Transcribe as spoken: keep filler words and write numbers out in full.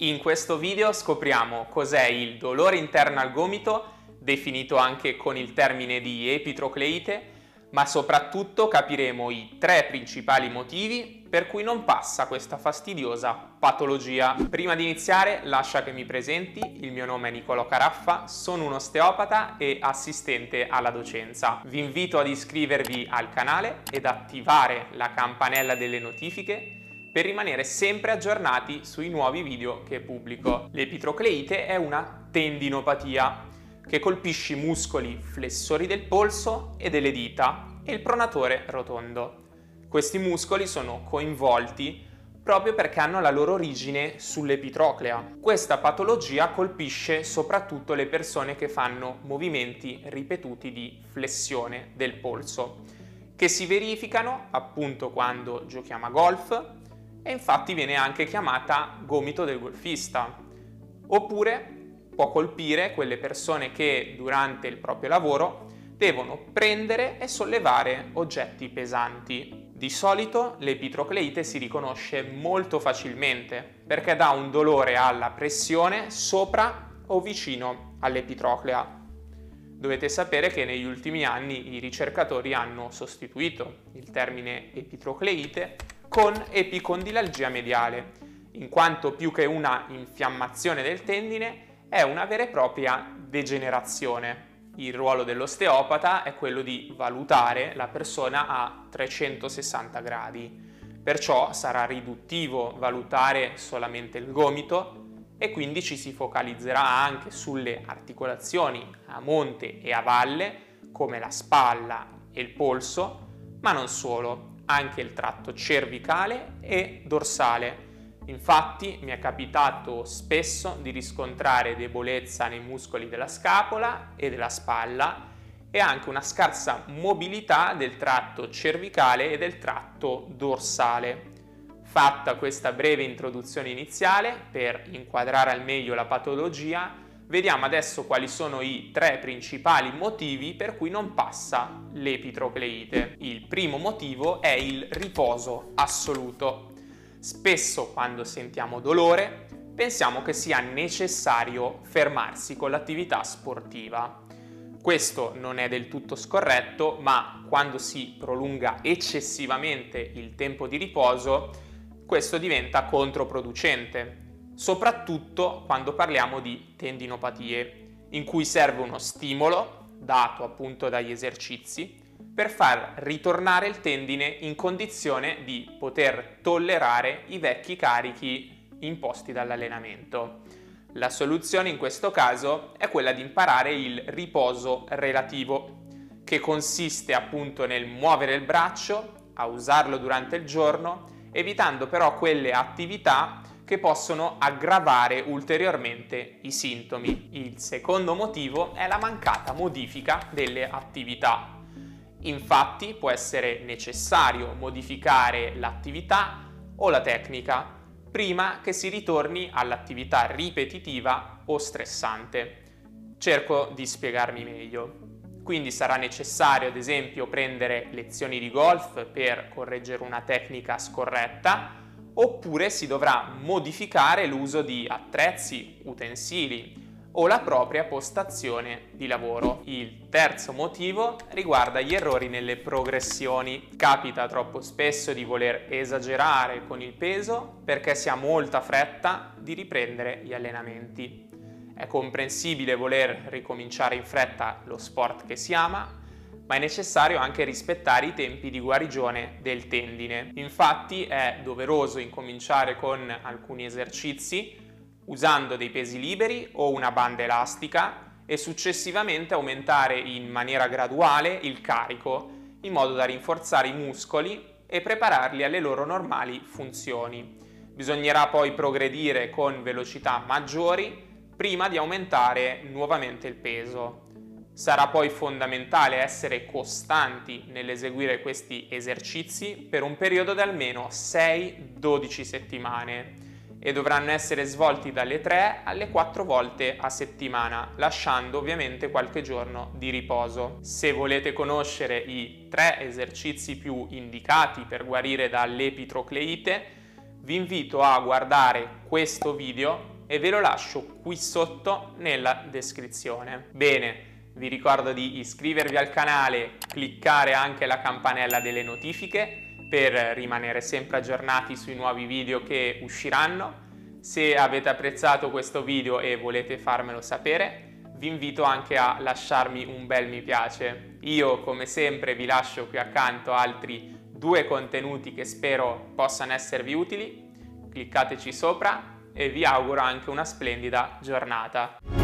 In questo video scopriamo cos'è il dolore interno al gomito, definito anche con il termine di epitrocleite, ma soprattutto capiremo i tre principali motivi per cui non passa questa fastidiosa patologia. Prima di iniziare, lascia che mi presenti, il mio nome è Nicolò Caraffa, sono un osteopata e assistente alla docenza. Vi invito ad iscrivervi al canale ed attivare la campanella delle notifiche per rimanere sempre aggiornati sui nuovi video che pubblico. L'epitrocleite è una tendinopatia che colpisce i muscoli flessori del polso e delle dita e il pronatore rotondo. Questi muscoli sono coinvolti proprio perché hanno la loro origine sull'epitroclea. Questa patologia colpisce soprattutto le persone che fanno movimenti ripetuti di flessione del polso, che si verificano appunto quando giochiamo a golf, e infatti viene anche chiamata gomito del golfista. Oppure può colpire quelle persone che durante il proprio lavoro devono prendere e sollevare oggetti pesanti. Di solito l'epitrocleite si riconosce molto facilmente perché dà un dolore alla pressione sopra o vicino all'epitroclea. Dovete sapere che negli ultimi anni i ricercatori hanno sostituito il termine epitrocleite con epicondilalgia mediale, in quanto più che una infiammazione del tendine è una vera e propria degenerazione. Il ruolo dell'osteopata è quello di valutare la persona a trecentosessanta gradi, perciò sarà riduttivo valutare solamente il gomito e quindi ci si focalizzerà anche sulle articolazioni a monte e a valle come la spalla e il polso, ma non solo, anche il tratto cervicale e dorsale. Infatti mi è capitato spesso di riscontrare debolezza nei muscoli della scapola e della spalla e anche una scarsa mobilità del tratto cervicale e del tratto dorsale. Fatta questa breve introduzione iniziale per inquadrare al meglio la patologia, vediamo adesso quali sono i tre principali motivi per cui non passa l'epitrocleite. Il primo motivo è il riposo assoluto. Spesso quando sentiamo dolore pensiamo che sia necessario fermarsi con l'attività sportiva. Questo non è del tutto scorretto, ma quando si prolunga eccessivamente il tempo di riposo, questo diventa controproducente, soprattutto quando parliamo di tendinopatie, in cui serve uno stimolo, dato appunto dagli esercizi, per far ritornare il tendine in condizione di poter tollerare i vecchi carichi imposti dall'allenamento. La soluzione in questo caso è quella di imparare il riposo relativo, che consiste appunto nel muovere il braccio, a usarlo durante il giorno, evitando però quelle attività che possono aggravare ulteriormente i sintomi. Il secondo motivo è la mancata modifica delle attività. Infatti può essere necessario modificare l'attività o la tecnica prima che si ritorni all'attività ripetitiva o stressante. Cerco di spiegarmi meglio. Quindi sarà necessario, ad esempio, prendere lezioni di golf per correggere una tecnica scorretta, oppure si dovrà modificare l'uso di attrezzi, utensili o la propria postazione di lavoro. Il terzo motivo riguarda gli errori nelle progressioni. Capita troppo spesso di voler esagerare con il peso perché si ha molta fretta di riprendere gli allenamenti. È comprensibile voler ricominciare in fretta lo sport che si ama, ma è necessario anche rispettare i tempi di guarigione del tendine. Infatti è doveroso incominciare con alcuni esercizi usando dei pesi liberi o una banda elastica e successivamente aumentare in maniera graduale il carico in modo da rinforzare i muscoli e prepararli alle loro normali funzioni. Bisognerà poi progredire con velocità maggiori prima di aumentare nuovamente il peso. Sarà poi fondamentale essere costanti nell'eseguire questi esercizi per un periodo di almeno sei dodici settimane e dovranno essere svolti dalle tre alle quattro volte a settimana, lasciando ovviamente qualche giorno di riposo. Se volete conoscere i tre esercizi più indicati per guarire dall'epitrocleite, vi invito a guardare questo video e ve lo lascio qui sotto nella descrizione. Bene, vi ricordo di iscrivervi al canale, cliccare anche la campanella delle notifiche per rimanere sempre aggiornati sui nuovi video che usciranno. Se avete apprezzato questo video e volete farmelo sapere, vi invito anche a lasciarmi un bel mi piace. Io, come sempre, vi lascio qui accanto altri due contenuti che spero possano esservi utili. Cliccateci sopra e vi auguro anche una splendida giornata.